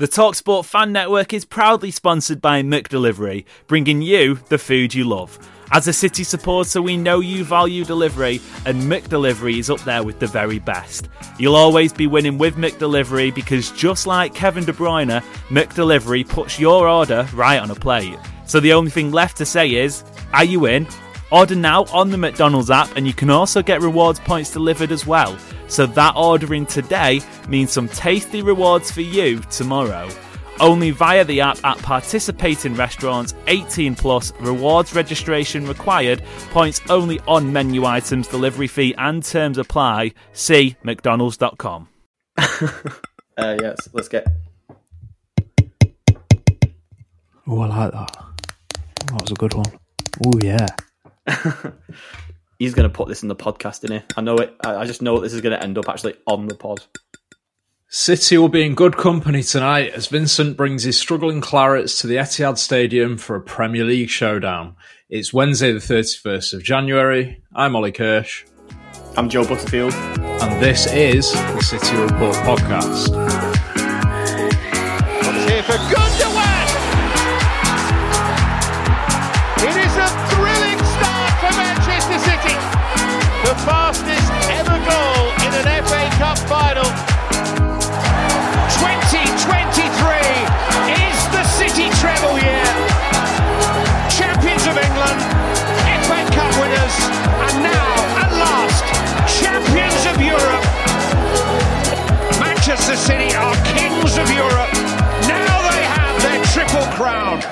The TalkSport Fan Network is proudly sponsored by McDelivery, bringing you the food you love. As a City supporter, we know you value delivery, and McDelivery is up there with the very best. You'll always be winning with McDelivery because just like Kevin De Bruyne, McDelivery puts your order right on a plate. So the only thing left to say is, are you in? Order now on the McDonald's app, and you can also get rewards points delivered as well. So that ordering today means some tasty rewards for you tomorrow. Only via the app at participating restaurants, 18 plus, rewards registration required, points only on menu items, delivery fee and terms apply. See mcdonalds.com. Yes, let's get... Oh, I like that. That was a good one. Oh, yeah. He's going to put this in the podcast, isn't he? I know it. I just know this is going to end up actually on the pod. City will be in good company tonight as Vincent brings his struggling Clarets to the Etihad Stadium for a Premier League showdown. It's Wednesday the 31st of January. I'm Ollie Kirsch. I'm Joe Butterfield. And this is the City Report Podcast. It's here for Gundogan! It is a thrilling start for Manchester City. The fastest ever goal in an FA Cup final. 2023 is the City treble year. Champions of England, FA Cup winners, and now, at last, champions of Europe. Manchester City are kings of Europe. Now they have their triple crown.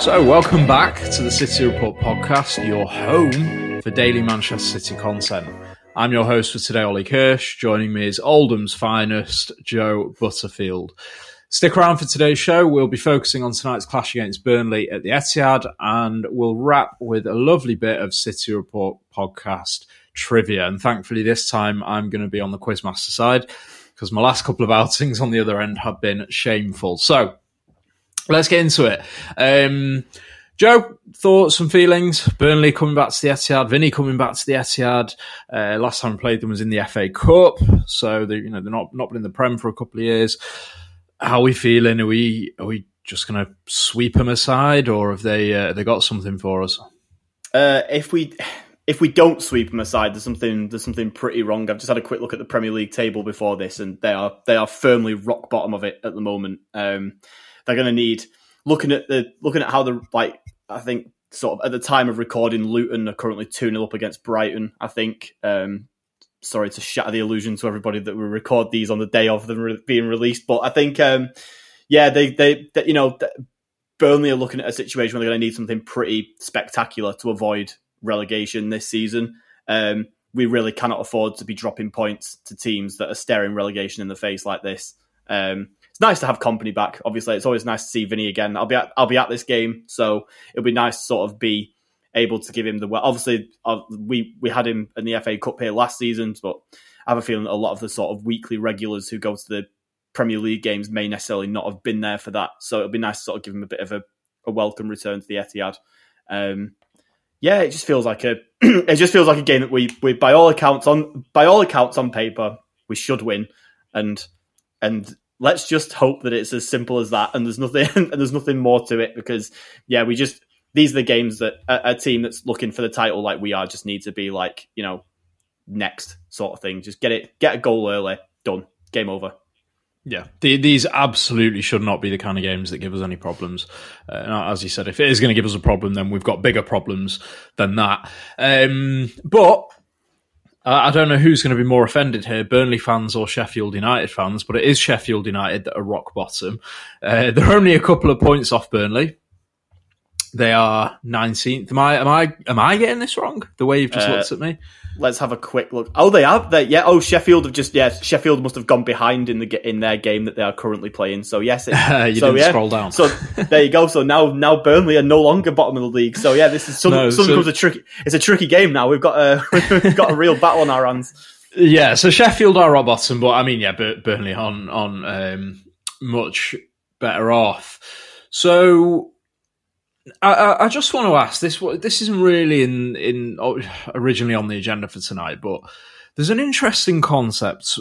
So, welcome back to the City Report Podcast, your home for daily Manchester City content. I'm your host for today, Ollie Kirsch. Joining me is Oldham's finest, Joe Butterfield. Stick around for today's show. We'll be focusing on tonight's clash against Burnley at the Etihad, and we'll wrap with a lovely bit of City Report Podcast trivia. And thankfully this time I'm going to be on the Quizmaster side because my last couple of outings on the other end have been shameful. So, let's get into it. Joe, thoughts and feelings? Burnley coming back to the Etihad, Vinny coming back to the Etihad. Last time we played them was in the FA Cup, so they're not been in the Prem for a couple of years. How are we feeling? Are we just going to sweep them aside, or have they got something for us? If we don't sweep them aside, there's something pretty wrong. I've just had a quick look at the Premier League table before this, and they are firmly rock bottom of it at the moment. They're going to need, looking at how the, like, I think sort of at the time of recording, Luton are currently 2-0 up against Brighton. I think, sorry to shatter the illusion to everybody that we record these on the day of them being released, but I think, they you know, Burnley are looking at a situation where they're going to need something pretty spectacular to avoid relegation this season. We really cannot afford to be dropping points to teams that are staring relegation in the face like this. It's nice to have Kompany back. Obviously, it's always nice to see Vinny again. I'll be at this game, so it'll be nice to sort of be able to give him the... Obviously, we had him in the FA Cup here last season, but I have a feeling that a lot of the sort of weekly regulars who go to the Premier League games may necessarily not have been there for that. So it'll be nice to sort of give him a bit of a welcome return to the Etihad. It just feels like a game that we by all accounts on paper we should win, and let's just hope that it's as simple as that, and there's nothing more to it because, yeah, these are the games that a team that's looking for the title like we are just need to be like, you know, next sort of thing. Just get a goal early, done, game over. Yeah, these absolutely should not be the kind of games that give us any problems. As you said, if it is going to give us a problem, then we've got bigger problems than that. But... I don't know who's going to be more offended here, Burnley fans or Sheffield United fans, but it is Sheffield United that are rock bottom. They're only a couple of points off Burnley. They are 19th. Am I getting this wrong? The way you've just looked at me. Let's have a quick look. Oh, they have. Yeah. Oh, Sheffield have just. Yes, Sheffield must have gone behind in their game that they are currently playing. So yes, scroll down. So there you go. So now Burnley are no longer bottom of the league. So yeah, this is becomes a tricky. It's a tricky game now. We've got a real battle on our hands. Yeah. So Sheffield are our bottom, but I mean, yeah, Burnley on much better off. So. I just want to ask this. This isn't really originally on the agenda for tonight, but there's an interesting concept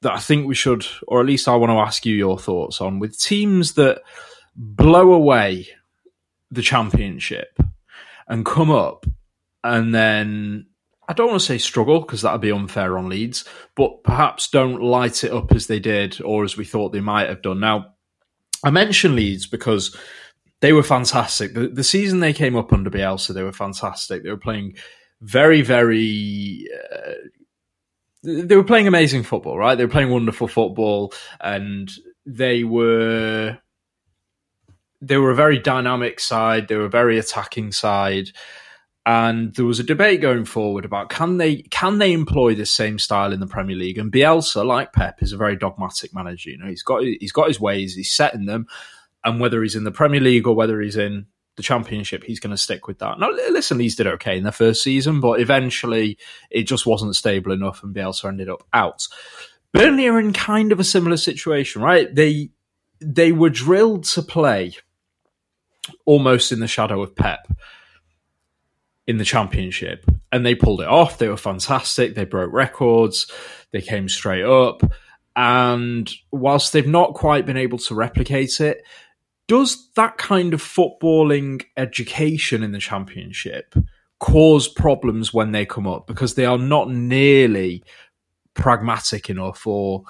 that I think we should, or at least I want to ask you your thoughts on, with teams that blow away the Championship and come up and then, I don't want to say struggle because that would be unfair on Leeds, but perhaps don't light it up as they did or as we thought they might have done. Now, I mention Leeds because... they were fantastic. The season they came up under Bielsa, they were fantastic. They were playing very, very... they were playing amazing football, right? They were playing wonderful football, and they were a very dynamic side. They were a very attacking side. And there was a debate going forward about can they employ this same style in the Premier League? And Bielsa, like Pep, is a very dogmatic manager. You know, he's got his ways, he's set in them. And whether he's in the Premier League or whether he's in the Championship, he's going to stick with that. Now, listen, Leeds did okay in their first season, but eventually it just wasn't stable enough and Bielsa ended up out. Burnley are in kind of a similar situation, right? They were drilled to play almost in the shadow of Pep in the Championship, and they pulled it off. They were fantastic. They broke records. They came straight up. And whilst they've not quite been able to replicate it, does that kind of footballing education in the Championship cause problems when they come up? Because they are not nearly pragmatic enough or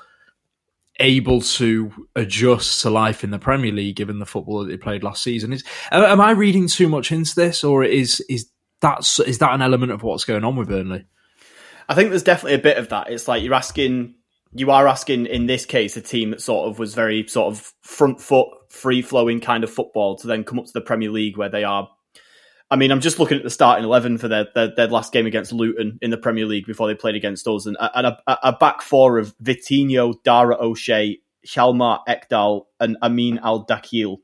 able to adjust to life in the Premier League, given the football that they played last season. Am I reading too much into this, or is that an element of what's going on with Burnley? I think there's definitely a bit of that. It's like you are asking, in this case, a team that sort of was very sort of front foot, free-flowing kind of football to then come up to the Premier League where they are... I mean, I'm just looking at the starting 11 for their last game against Luton in the Premier League before they played against us. And a back four of Vitinho, Dara O'Shea, Hjalmar Ekdal and Amin Al-Dakhil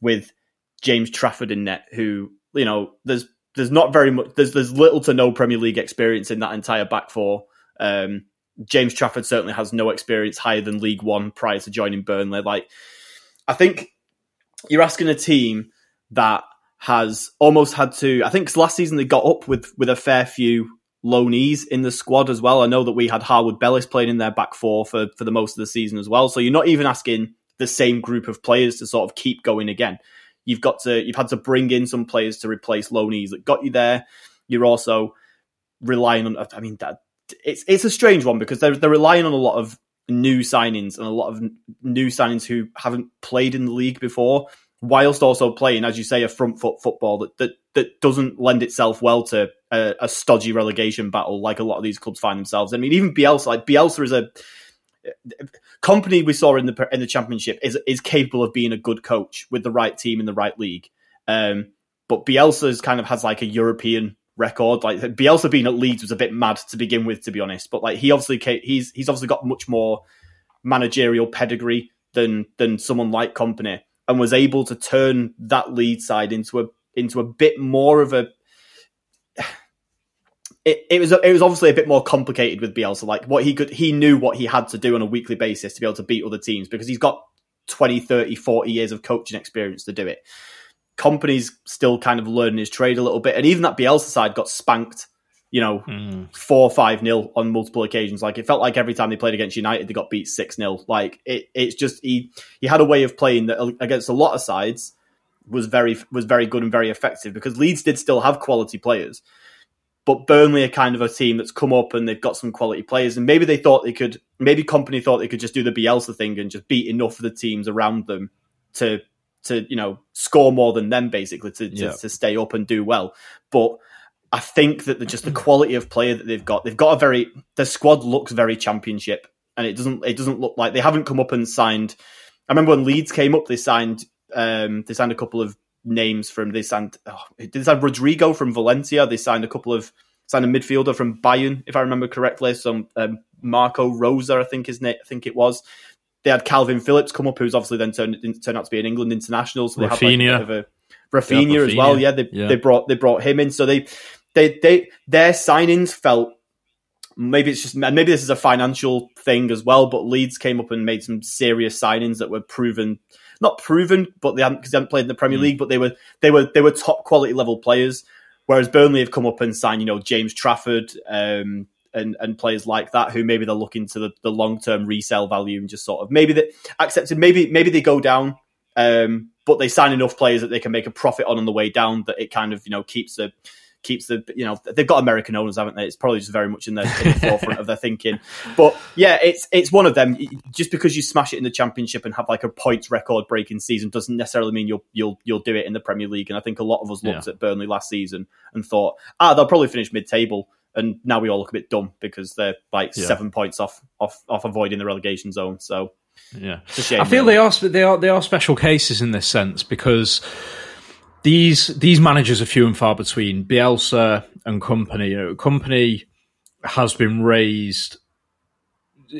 with James Trafford in net, who, you know, there's not very much... There's little to no Premier League experience in that entire back four. James Trafford certainly has no experience higher than League One prior to joining Burnley. Like, I think you're asking a team that has almost had to... I think last season they got up with a fair few loanees in the squad as well. I know that we had Harwood-Bellis playing in their back four for the most of the season as well. So you're not even asking the same group of players to sort of keep going again. You've had to bring in some players to replace loanees that got you there. You're also relying on... I mean, that... It's a strange one because they're relying on a lot of new signings and a lot of new signings who haven't played in the league before, whilst also playing, as you say, a front foot football that doesn't lend itself well to a stodgy relegation battle like a lot of these clubs find themselves. I mean, even Bielsa is a company we saw in the Championship is capable of being a good coach with the right team in the right league, but Bielsa kind of has like a European record. Like Bielsa being at Leeds was a bit mad to begin with, to be honest. But like he's obviously got much more managerial pedigree than someone like Kompany, and was able to turn that Leeds side into a bit more of a... It was obviously a bit more complicated with Bielsa. Like he knew what he had to do on a weekly basis to be able to beat other teams because he's got 20, 30, 40 years of coaching experience to do it. Kompany's still kind of learning his trade a little bit. And even that Bielsa side got spanked, 4-5-0 on multiple occasions. Like it felt like every time they played against United, they got beat 6-0. Like it's just, he had a way of playing that against a lot of sides was very good and very effective because Leeds did still have quality players. But Burnley are kind of a team that's come up and they've got some quality players. And maybe Kompany thought they could just do the Bielsa thing and just beat enough of the teams around them to score more than them, basically, to stay up and do well. But I think that the quality of player that they've got their squad looks very Championship, and it doesn't look like they haven't come up and signed. I remember when Leeds came up, they signed a couple of names from they signed. They signed Rodrigo from Valencia. They signed a midfielder from Bayern, if I remember correctly. Some Marco Rosa, I think his name. I think it was. They had Calvin Phillips come up, who's obviously then turned out to be an England international. So they Rafinha. Had Rafinha as well. Yeah, they brought him in. So their signings felt. Maybe this is a financial thing as well, but Leeds came up and made some serious signings that were not proven, but they hadn't played in the Premier League, but they were top quality level players. Whereas Burnley have come up and signed, James Trafford and players like that, who maybe they're looking to the long term resale value and just sort of maybe they accepted, maybe they go down, but they sign enough players that they can make a profit on the way down that it kind of keeps the they've got American owners, haven't they? It's probably just very much in the forefront of their thinking. But yeah, it's one of them. Just because you smash it in the Championship and have like a points record breaking season doesn't necessarily mean you'll do it in the Premier League. And I think a lot of us looked at Burnley last season and thought, they'll probably finish mid-table. And now we all look a bit dumb because they're like 7 points off avoiding the relegation zone. So yeah, it's a shame. I feel they are special cases in this sense because. These managers are few and far between. Bielsa and Kompany. Kompany has been raised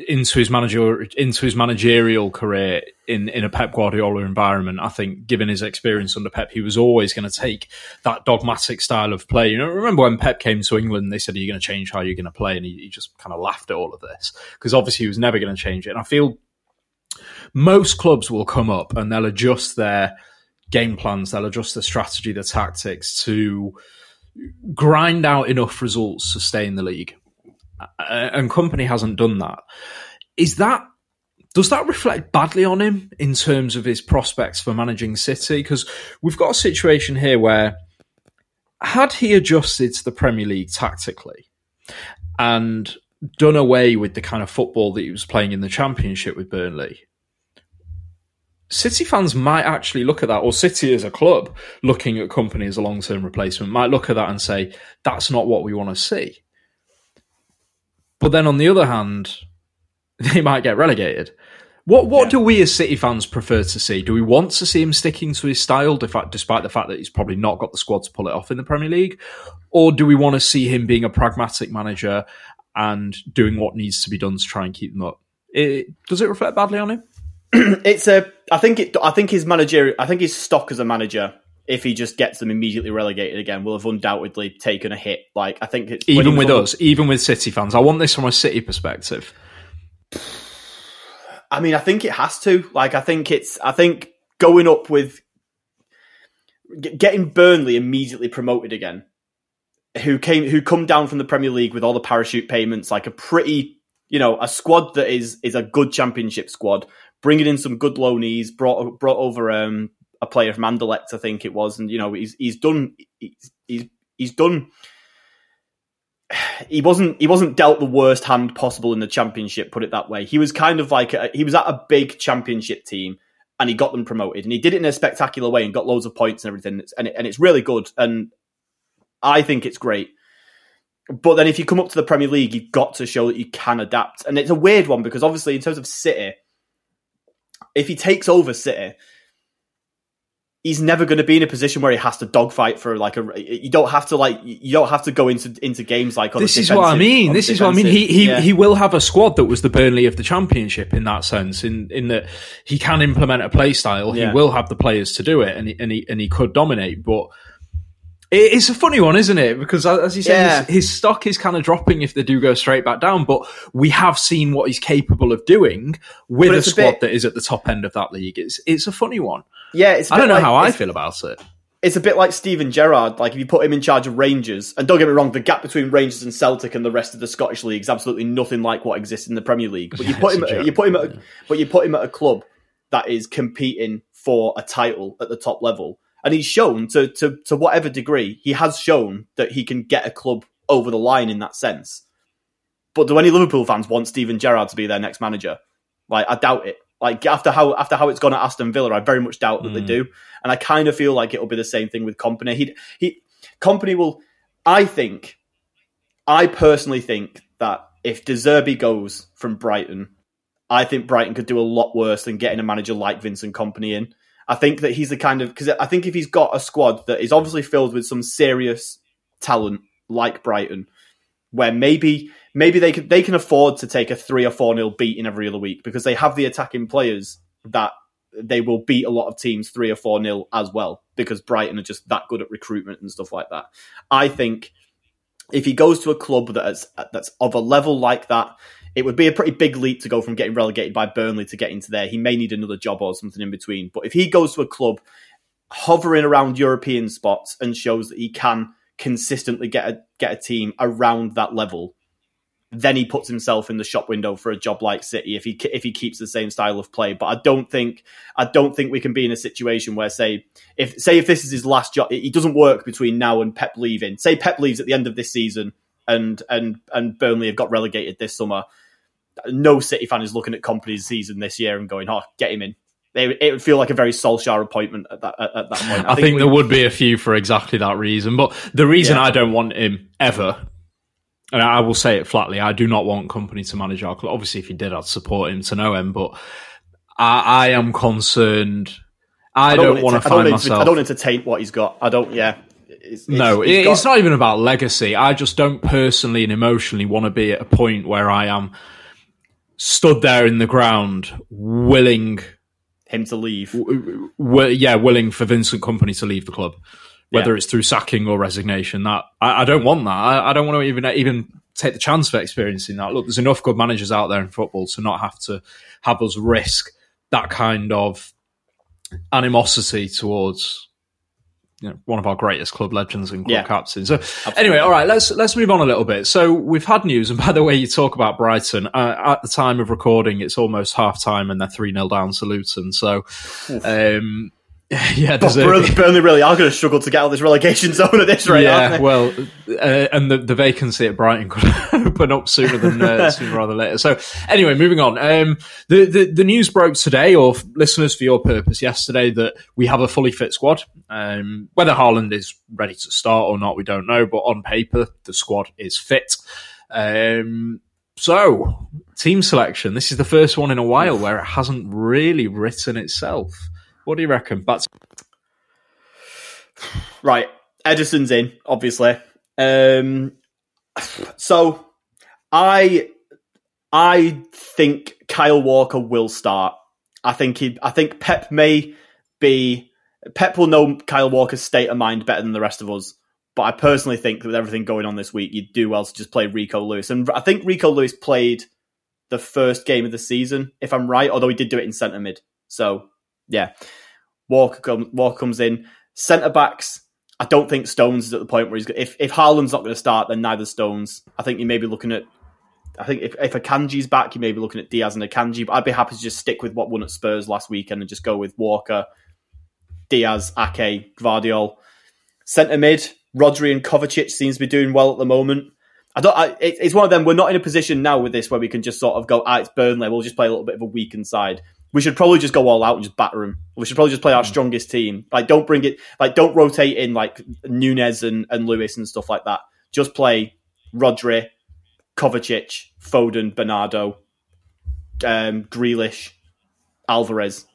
into his managerial career in a Pep Guardiola environment. I think, given his experience under Pep, he was always going to take that dogmatic style of play. Remember when Pep came to England, they said, "Are you going to change how you're going to play?" And he just kind of laughed at all of this because obviously he was never going to change it. And I feel most clubs will come up and they'll adjust their game plans, they'll adjust the strategy, the tactics to grind out enough results to stay in the league. And Kompany hasn't done that. Does that reflect badly on him in terms of his prospects for managing City? Because we've got a situation here where had he adjusted to the Premier League tactically and done away with the kind of football that he was playing in the Championship with Burnley, City fans might actually look at that, or City as a club looking at Kompany as a long-term replacement might look at that and say, that's not what we want to see. But then on the other hand, they might get relegated. What do we as City fans prefer to see? Do we want to see him sticking to his style despite the fact that he's probably not got the squad to pull it off in the Premier League? Or do we want to see him being a pragmatic manager and doing what needs to be done to try and keep them up? Does it reflect badly on him? I think his stock as a manager, if he just gets them immediately relegated again, will have undoubtedly taken a hit. Like I think it's even with us, even with City fans. I want this from a City perspective. I mean, I think it has to. Like I think going up with getting Burnley immediately promoted again, who come down from the Premier League with all the parachute payments, like a pretty a squad that is a good Championship squad. Bringing in some good loanees, brought over a player from Anderlecht, I think it was, and he's done. He wasn't dealt the worst hand possible in the Championship. Put it that way, he was kind of like he was at a big Championship team, and he got them promoted, and he did it in a spectacular way, and got loads of points and everything, and it's really good, and I think it's great. But then if you come up to the Premier League, you've got to show that you can adapt, and it's a weird one because obviously in terms of City. If he takes over City, he's never going to be in a position where he has to dogfight for like a. You don't have to go into games like on this. This is what I mean. This is what I mean. He will have a squad that was the Burnley of the Championship in that sense. In that he can implement a play style. He will have the players to do it, and he could dominate. But it's a funny one, isn't it? Because as you say, his stock is kind of dropping if they do go straight back down. But we have seen what he's capable of doing with a squad that is at the top end of that league. It's a funny one. Yeah, it's. I don't know how I feel about it. It's a bit like Steven Gerrard. Like if you put him in charge of Rangers, and don't get me wrong, the gap between Rangers and Celtic and the rest of the Scottish league is absolutely nothing like what exists in the Premier League. But you put him at a club that is competing for a title at the top level. And he's shown to whatever degree he has shown that he can get a club over the line in that sense. But do any Liverpool fans want Steven Gerrard to be their next manager? Like I doubt it. Like after how it's gone at Aston Villa, I very much doubt that they do. And I kind of feel like it'll be the same thing with Kompany. Kompany will. I personally think that if De Zerbi goes from Brighton, I think Brighton could do a lot worse than getting a manager like Vincent Kompany in. I think that he's the kind of... Because I think if he's got a squad that is obviously filled with some serious talent, like Brighton, where maybe they can afford to take a 3 or 4-0 beat in every other week because they have the attacking players that they will beat a lot of teams 3 or 4-0 as well, because Brighton are just that good at recruitment and stuff like that. I think if he goes to a club that's of a level like that, it would be a pretty big leap to go from getting relegated by Burnley to getting to there. He may need another job or something in between. But if he goes to a club hovering around European spots and shows that he can consistently get a team around that level, then he puts himself in the shop window for a job like City if he keeps the same style of play. But I don't think we can be in a situation where say if this is his last job, it doesn't work between now and Pep leaving. Say Pep leaves at the end of this season and Burnley have got relegated this summer. No City fan is looking at Kompany's season this year and going, "Oh, get him in." It would feel like a very Solskjaer appointment at that point. I think there would be a few for exactly that reason. But the reason I don't want him ever, and I will say it flatly, I do not want Kompany to manage our club. Obviously, if he did, I'd support him to know him. But I am concerned. I don't entertain what he's got. I don't. Yeah. It's not even about legacy. I just don't personally and emotionally want to be at a point where I am stood there in the ground, willing him to leave. Willing for Vincent Kompany to leave the club, whether it's through sacking or resignation. That I don't want that. I don't want to even take the chance for experiencing that. Look, there's enough good managers out there in football to not have to have us risk that kind of animosity towards, you know, one of our greatest club legends and club captains. So absolutely. Anyway, all right, let's move on a little bit. So we've had news, and by the way, you talk about Brighton. At the time of recording, it's almost half-time and they're 3-0 down to Luton. So, Burnley really are going to struggle to get out of this relegation zone at this rate, aren't they? Well, and the vacancy at Brighton could open up sooner rather later. So anyway, moving on. The news broke today, or listeners for your purpose, yesterday, that we have a fully fit squad. Whether Haaland is ready to start or not, we don't know, but on paper, the squad is fit. So, team selection. This is the first one in a while where it hasn't really written itself. What do you reckon? Right. Ederson's in, obviously. So, I think Kyle Walker will start. I think Pep will know Kyle Walker's state of mind better than the rest of us. But I personally think that with everything going on this week, you'd do well to just play Rico Lewis. And I think Rico Lewis played the first game of the season, if I'm right, although he did do it in centre mid. So, yeah, Walker comes in. Centre backs. I don't think Stones is at the point where he's... If Haaland's not going to start, then neither Stones. I think you may be looking at... I think if Akanji's back, you may be looking at Diaz and Akanji, but I'd be happy to just stick with what won at Spurs last weekend and just go with Walker, Diaz, Aké, Guardiola. Centre mid, Rodri and Kovacic seems to be doing well at the moment. It's one of them, we're not in a position now with this where we can just sort of go, it's Burnley, we'll just play a little bit of a weakened side. We should probably just go all out and just batter him. We should probably just play our strongest team. Don't rotate in like Nunez and Lewis and stuff like that. Just play Rodri, Kovacic, Foden, Bernardo, Grealish, Álvarez.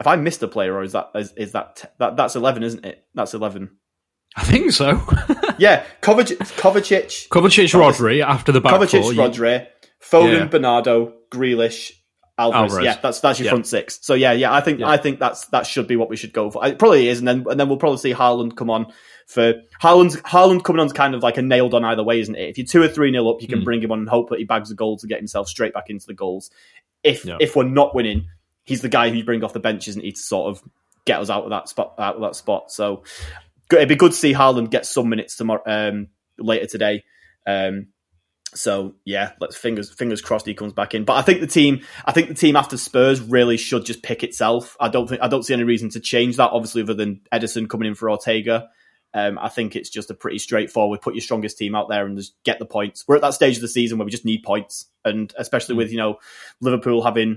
Have I missed a player, or is that 11, isn't it? That's 11. I think so. Yeah, Kovacic, Rodri after the back four. Kovacic, Rodri, Foden, Bernardo, Grealish, Álvarez. Yeah, that's your front six. So I think that should be what we should go for. It probably is, and then we'll probably see Haaland come on for Haaland coming on is kind of like a nailed on either way, isn't it? If you're 2 or 3-0 up, you can bring him on and hope that he bags a goal to get himself straight back into the goals. If we're not winning, he's the guy who you bring off the bench, isn't he, to sort of get us out of that spot. So it'd be good to see Haaland get some minutes tomorrow, later today. So yeah, let's fingers crossed he comes back in. But I think the team after Spurs really should just pick itself. I don't see any reason to change that, obviously, other than Ederson coming in for Ortega. I think it's just a pretty straightforward, put your strongest team out there and just get the points. We're at that stage of the season where we just need points, and especially with, you know, Liverpool having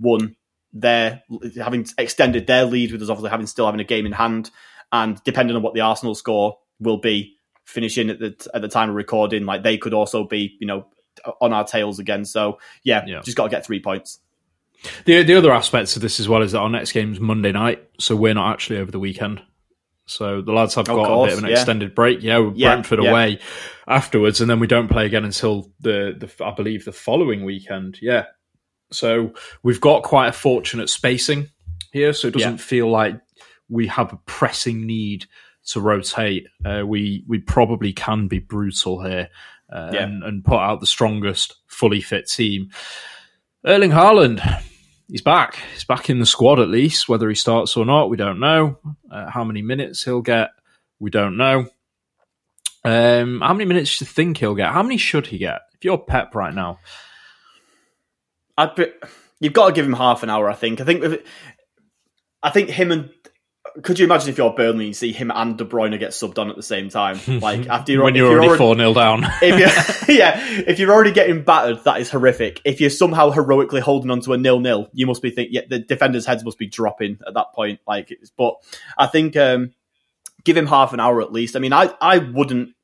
won their, having extended their lead with us, obviously still having a game in hand, and depending on what the Arsenal score will be finishing at the time of recording, like, they could also be, you know, on our tails again. So just got to get 3 points. The other aspects of this as well is that our next game is Monday night, so we're not actually over the weekend. So the lads have got a bit of an extended break. Yeah, we're Brentford away afterwards, and then we don't play again until the I believe the following weekend. Yeah, so we've got quite a fortunate spacing here, so it doesn't feel like we have a pressing need to rotate. We probably can be brutal here and put out the strongest fully fit team. Erling Haaland, he's back. He's back in the squad at least. Whether he starts or not, we don't know. How many minutes he'll get, we don't know. How many minutes do you think he'll get? How many should he get? If you're Pep right now, you've got to give him half an hour. I think him and. Could you imagine if you're Burnley and see him and De Bruyne get subbed on at the same time? Like after you're, when you're already 4-0 down. If you're already getting battered, that is horrific. If you're somehow heroically holding on to a 0-0, you must be thinking the defenders' heads must be dropping at that point. But I think give him half an hour at least. I mean, I wouldn't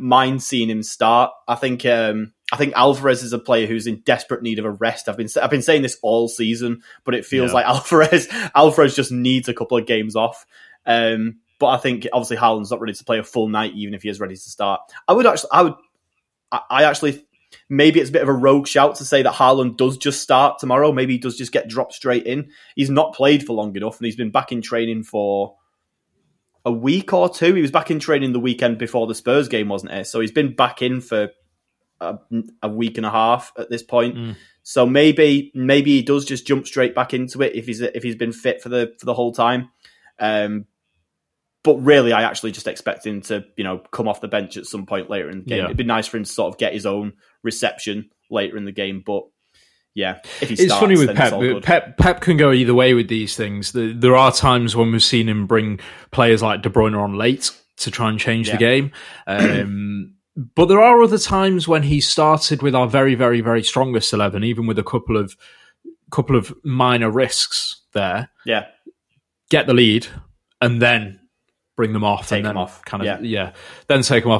mind seeing him start. I think Álvarez is a player who's in desperate need of a rest. I've been saying this all season, but it feels like Álvarez just needs a couple of games off. But I think obviously Haaland's not ready to play a full night, even if he is ready to start. Maybe it's a bit of a rogue shout to say that Haaland does just start tomorrow. Maybe he does just get dropped straight in. He's not played for long enough, and he's been back in training for a week or two. He was back in training the weekend before the Spurs game, wasn't it? So he's been back in for a week and a half at this point, so maybe he does just jump straight back into it if he's been fit for the whole time. But really, I actually just expect him to come off the bench at some point later in the game. It'd be nice for him to sort of get his own reception later in the game, but. Yeah, if he starts, it's funny with Pep. Pep can go either way with these things. There are times when we've seen him bring players like De Bruyne on late to try and change the game. But there are other times when he started with our very, very, very strongest 11, even with a couple of minor risks there. Yeah, get the lead and then bring them off, then take them off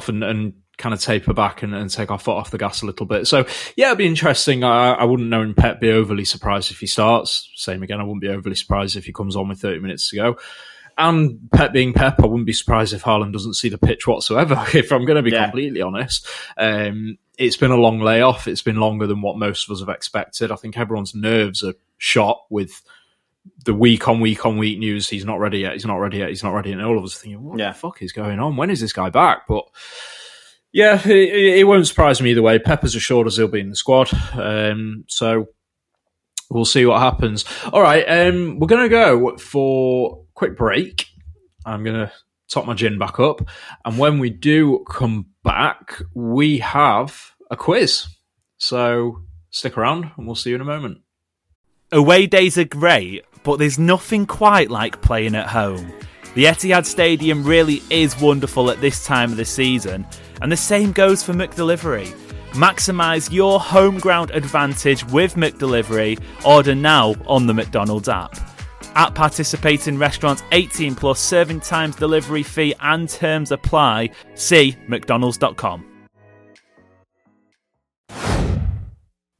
and kind of taper back and take our foot off the gas a little bit. So, it'd be interesting. I wouldn't, knowing Pep, be overly surprised if he starts. Same again, I wouldn't be overly surprised if he comes on with 30 minutes to go. And Pep being Pep, I wouldn't be surprised if Haaland doesn't see the pitch whatsoever, if I'm going to be completely honest. It's been a long layoff. It's been longer than what most of us have expected. I think everyone's nerves are shot with the week on week news. He's not ready yet. And all of us are thinking, what the fuck is going on? When is this guy back? But... yeah, it won't surprise me either way. Pep has assured us he'll be in the squad, so we'll see what happens. All right, we're going to go for a quick break. I'm going to top my gin back up, and when we do come back, we have a quiz. So stick around, and we'll see you in a moment. Away days are great, but there's nothing quite like playing at home. The Etihad Stadium really is wonderful at this time of the season, and the same goes for McDelivery. Maximise your home ground advantage with McDelivery. Order now on the McDonald's app. At participating restaurants, 18 plus, serving times, delivery fee and terms apply. See mcdonalds.com.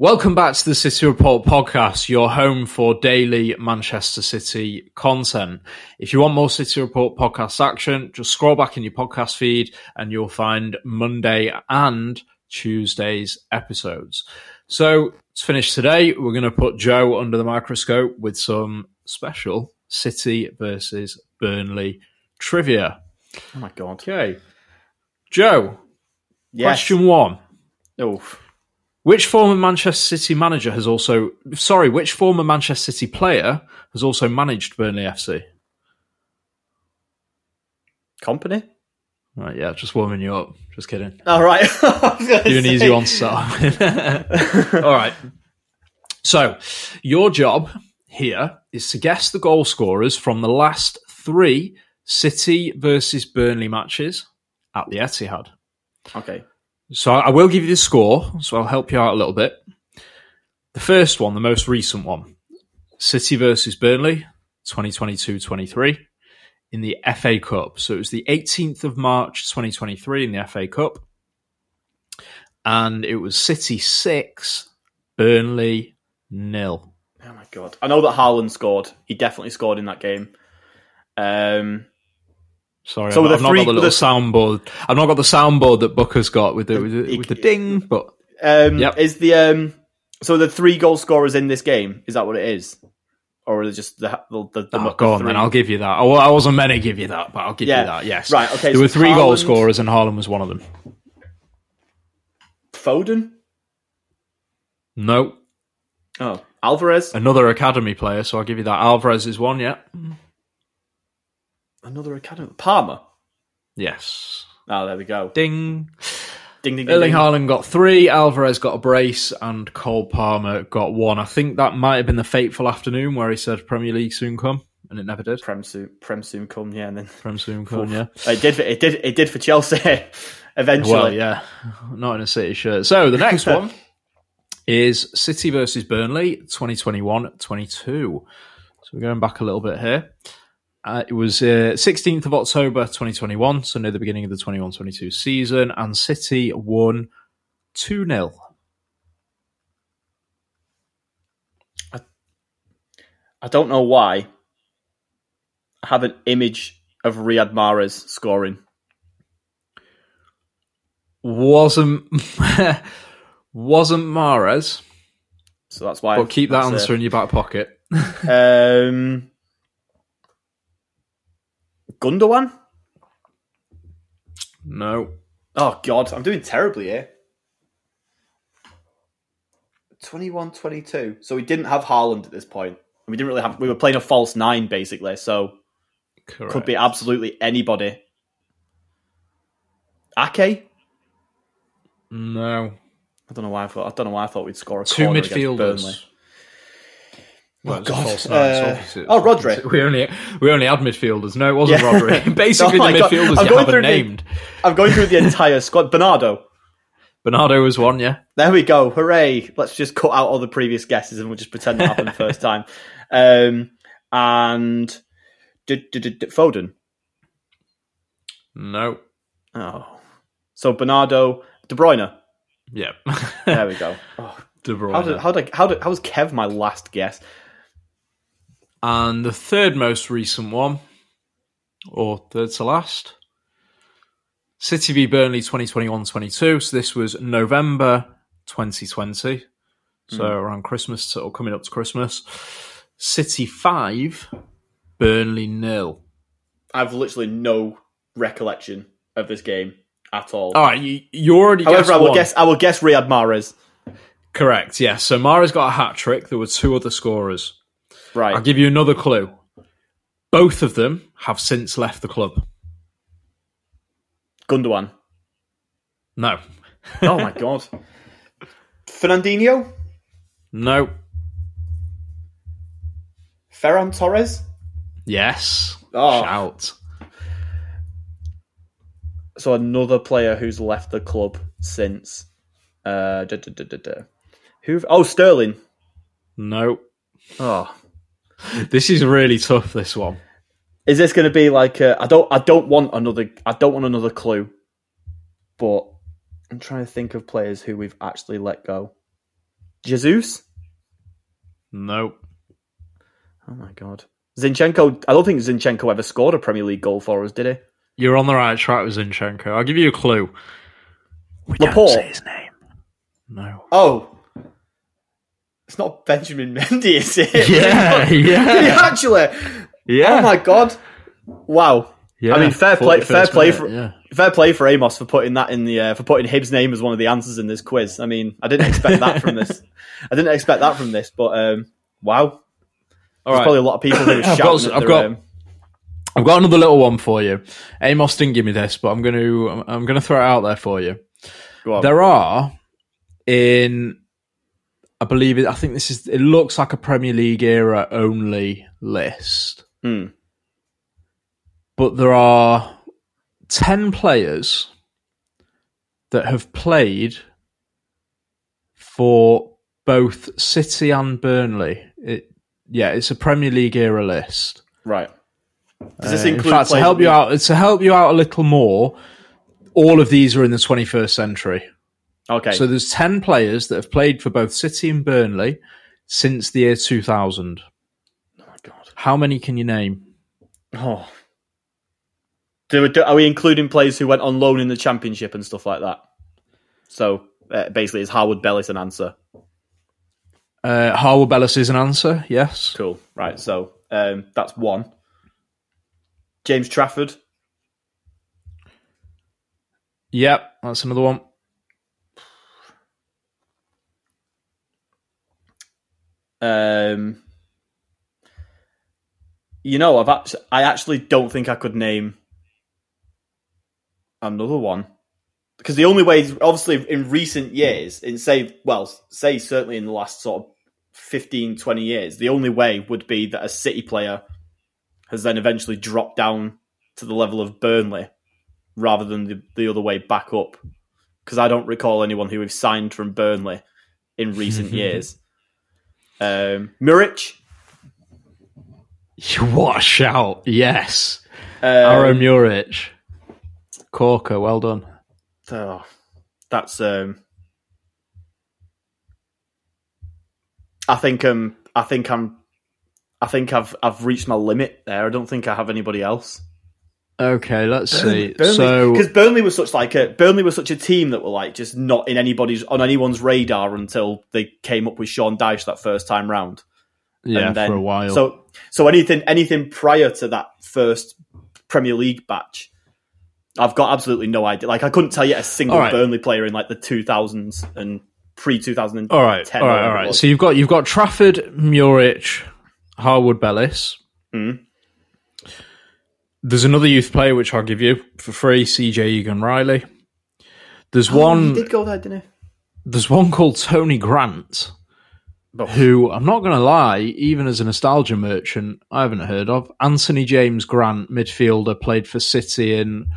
Welcome back to the City Report Podcast, your home for daily Manchester City content. If you want more City Report Podcast action, just scroll back in your podcast feed and you'll find Monday and Tuesday's episodes. So to finish today, we're going to put Joe under the microscope with some special City versus Burnley trivia. Oh my God. Okay. Joe, question one. Oof. Which former Manchester City player has also managed Burnley FC? Kompany? Right, yeah, just warming you up. Just kidding. All right. Do an easy one to start with. All right. So, your job here is to guess the goal scorers from the last three City versus Burnley matches at the Etihad. Okay. So I will give you the score, so I'll help you out a little bit. The first one, the most recent one, City versus Burnley, 2022-23, in the FA Cup. So it was the 18th of March, 2023, in the FA Cup. And it was City 6, Burnley 0. Oh my God. I know that Haaland scored. He definitely scored in that game. Sorry, so I've not got the little soundboard. I've not got the soundboard that Booker's got with the ding. But yep. Is the so the three goal scorers in this game? Is that what it is, or is it just the go on, then I'll give you that. I wasn't meant to give you that, but I'll give you that. Yes, right. Okay, there were three goal scorers, and Haaland was one of them. Foden? No. Oh, Álvarez, another academy player. So I'll give you that. Álvarez is one. Yeah. Another academy. Palmer? Yes. Oh, there we go. Ding. Ding, ding, ding. Erling Haaland got three, Álvarez got a brace, and Cole Palmer got one. I think that might have been the fateful afternoon where he said Premier League soon come, and it never did. Prem soon come, yeah. And then Prem soon come, yeah. It did for Chelsea, eventually. Well, yeah. Not in a City shirt. So the next one is City versus Burnley, 2021-22. So we're going back a little bit here. It was 16th of October 2021, so near the beginning of the 21-22 season, and City won 2-0. I don't know why I have an image of Riyad Mahrez scoring. Wasn't Mahrez. So that's why. But keep that answer in your back pocket. Gundogan? No. Oh, God. I'm doing terribly here. 21-22. So we didn't have Haaland at this point. We didn't really have... We were playing a false nine, basically. So correct. Could be absolutely anybody. Aké? No. I don't know why I thought we'd score a corner against Burnley. Well, oh, God. Oh, Rodri. We only had midfielders. No, it wasn't Rodri. Basically, the midfielders you haven't named. I'm going through the entire squad. Bernardo was one, yeah. There we go. Hooray. Let's just cut out all the previous guesses and we'll just pretend that happened the first time. And Foden? No. Oh. So Bernardo, De Bruyne? Yeah. There we go. Oh, De Bruyne. How was Kev my last guess? And the third most recent one, or third to last, City v Burnley 2021-22. So this was November 2020. So around Christmas, or coming up to Christmas. City 5, Burnley 0. I've literally no recollection of this game at all. All right, you already guessed one. However, I will guess Riyad Mahrez. Correct, yes. So Mahrez got a hat-trick. There were two other scorers. Right. I'll give you another clue. Both of them have since left the club. Gundogan? No. Oh, my God. Fernandinho? No. Ferran Torres? Yes. Oh. Shout. So another player who's left the club since. Sterling? No. Oh. This is really tough, this one. Is this going to be like I don't want another clue, but I'm trying to think of players who we've actually let go. Jesus? No. Oh my God. Zinchenko? I don't think Zinchenko ever scored a Premier League goal for us, did he? You're on the right track with Zinchenko. I'll give you a clue. We Laporte? Don't say his name. No. Oh. It's not Benjamin Mendy, is it? Yeah, yeah. Actually. Yeah. Oh my God. Wow. Yeah. I mean, fair play for Amos for putting that in the for putting Hibbs' name as one of the answers in this quiz. I mean, I didn't expect that from this. But wow. All right. There's probably a lot of people who are shouting. I've got another little one for you. Amos didn't give me this, but I'm going to throw it out there for you. Go on. There are it looks like a Premier League era only list. Mm. But there are 10 players that have played for both City and Burnley. It's a Premier League era list. Right. Does this include? In fact, to help you out a little more, all of these are in the 21st century. Okay. So there's 10 players that have played for both City and Burnley since the year 2000. Oh my God. How many can you name? Oh. Are we including players who went on loan in the Championship and stuff like that? So basically, is Harwood-Bellis an answer? Harwood-Bellis is an answer, yes. Cool. Right, so that's one. James Trafford. Yep, that's another one. I actually don't think I could name another one, because the only way, obviously, in recent years, certainly in the last sort of 15, 20 years, the only way would be that a City player has then eventually dropped down to the level of Burnley rather than the other way back up. Because I don't recall anyone who we've signed from Burnley in recent years. Muric. What a shout. Yes. Aaron Muric. Corker, well done. Oh, that's... I think I've reached my limit there. I don't think I have anybody else. Okay, let's see. Burnley was such a team that were like just not in anyone's radar until they came up with Sean Dyche that first time round. Yeah, for a while. So anything prior to that first Premier League batch, I've got absolutely no idea. Like, I couldn't tell you a single Burnley player in like the 2000s and pre-2010. All right. So you've got Trafford, Muric, Harwood-Bellis. Mm. There's another youth player, which I'll give you for free, CJ Egan-Riley. There's one... He did go there, didn't he? There's one called Tony Grant, who, I'm not going to lie, even as a nostalgia merchant, I haven't heard of. Anthony James Grant, midfielder, played for City in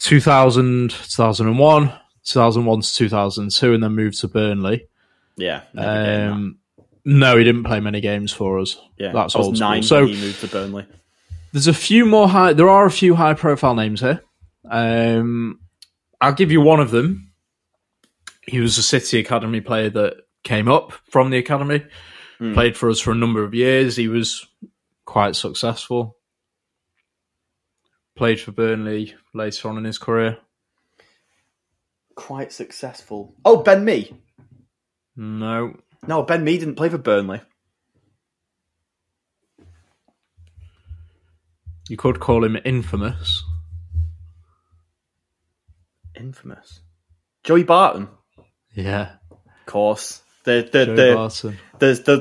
2000, 2001, 2001 to 2002, and then moved to Burnley. Yeah. No, he didn't play many games for us. Yeah, that's old school. Nine, so he moved to Burnley. There's there are a few high-profile names here. I'll give you one of them. He was a City Academy player that came up from the academy, played for us for a number of years. He was quite successful. Played for Burnley later on in his career. Quite successful. Oh, Ben Mee? No, Ben Mee didn't play for Burnley. You could call him infamous. Infamous? Joey Barton? Yeah. Of course. The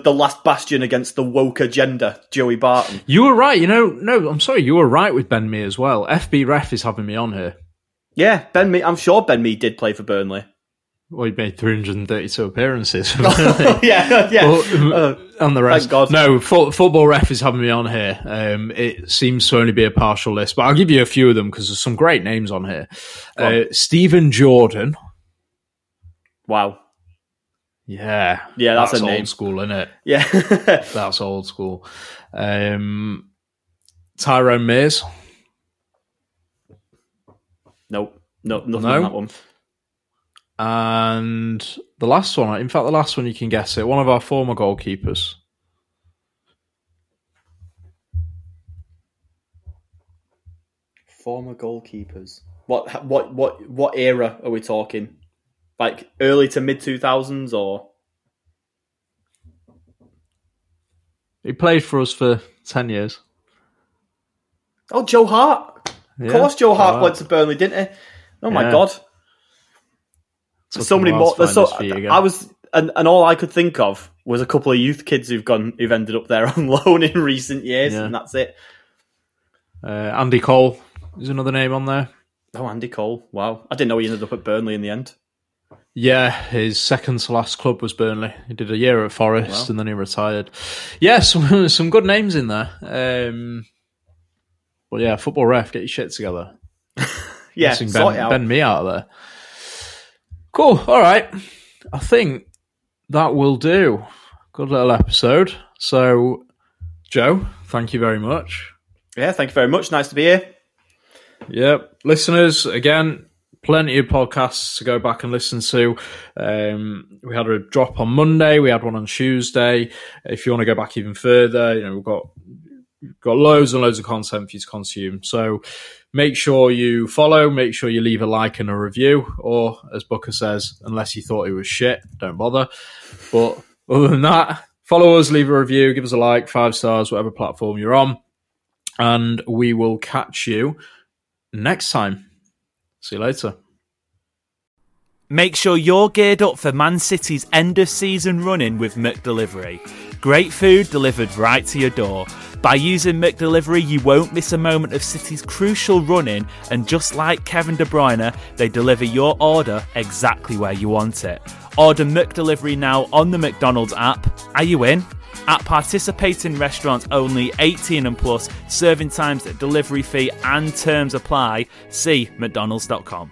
last bastion against the woke agenda, Joey Barton. You were right. I'm sorry, you were right with Ben Mee as well. FB Ref is having me on here. Yeah, Ben Mee. I'm sure Ben Mee did play for Burnley. Well, he made 332 appearances. Yeah. On the rest. Thank God. No, Football Ref is having me on here. It seems to only be a partial list, but I'll give you a few of them because there's some great names on here. Steven Jordan. Wow. Yeah. Yeah, that's a name. Old school, isn't it? Yeah. That's old school. Tyrone Mears. Nope. Nothing on that one. And the last one you can guess it, one of our former goalkeepers. Former goalkeepers. What era are we talking? Like early to mid 2000s, or? He played for us for 10 years. Oh, Joe Hart. Yeah, of course Joe Hart went to Burnley, didn't he? Oh my God. There's so many more. All I could think of was a couple of youth kids who've ended up there on loan in recent years, and that's it. Andy Cole is another name on there. Oh, Andy Cole! Wow, I didn't know he ended up at Burnley in the end. Yeah, his second to last club was Burnley. He did a year at Forest, and then he retired. Yeah, some good names in there. But yeah, Football Ref, get your shit together. Yeah, Ben Mee out of there. Cool. All right. I think that will do. Good little episode. So, Joe, thank you very much. Yeah, thank you very much. Nice to be here. Yep. Listeners, again, plenty of podcasts to go back and listen to. We had a drop on Monday. We had one on Tuesday. If you want to go back even further, you know, we've got loads and loads of content for you to consume. So make sure you follow, make sure you leave a like and a review, or as Booker says, unless you thought it was shit, don't bother. But other than that, follow us, leave a review, give us a like, 5 stars, whatever platform you're on. And we will catch you next time. See you later. Make sure you're geared up for Man City's end-of-season run-in with McDelivery. Great food delivered right to your door. By using McDelivery, you won't miss a moment of City's crucial run-in, and just like Kevin De Bruyne, they deliver your order exactly where you want it. Order McDelivery now on the McDonald's app. Are you in? At participating restaurants only, 18 and plus, serving times, delivery fee and terms apply. See mcdonalds.com.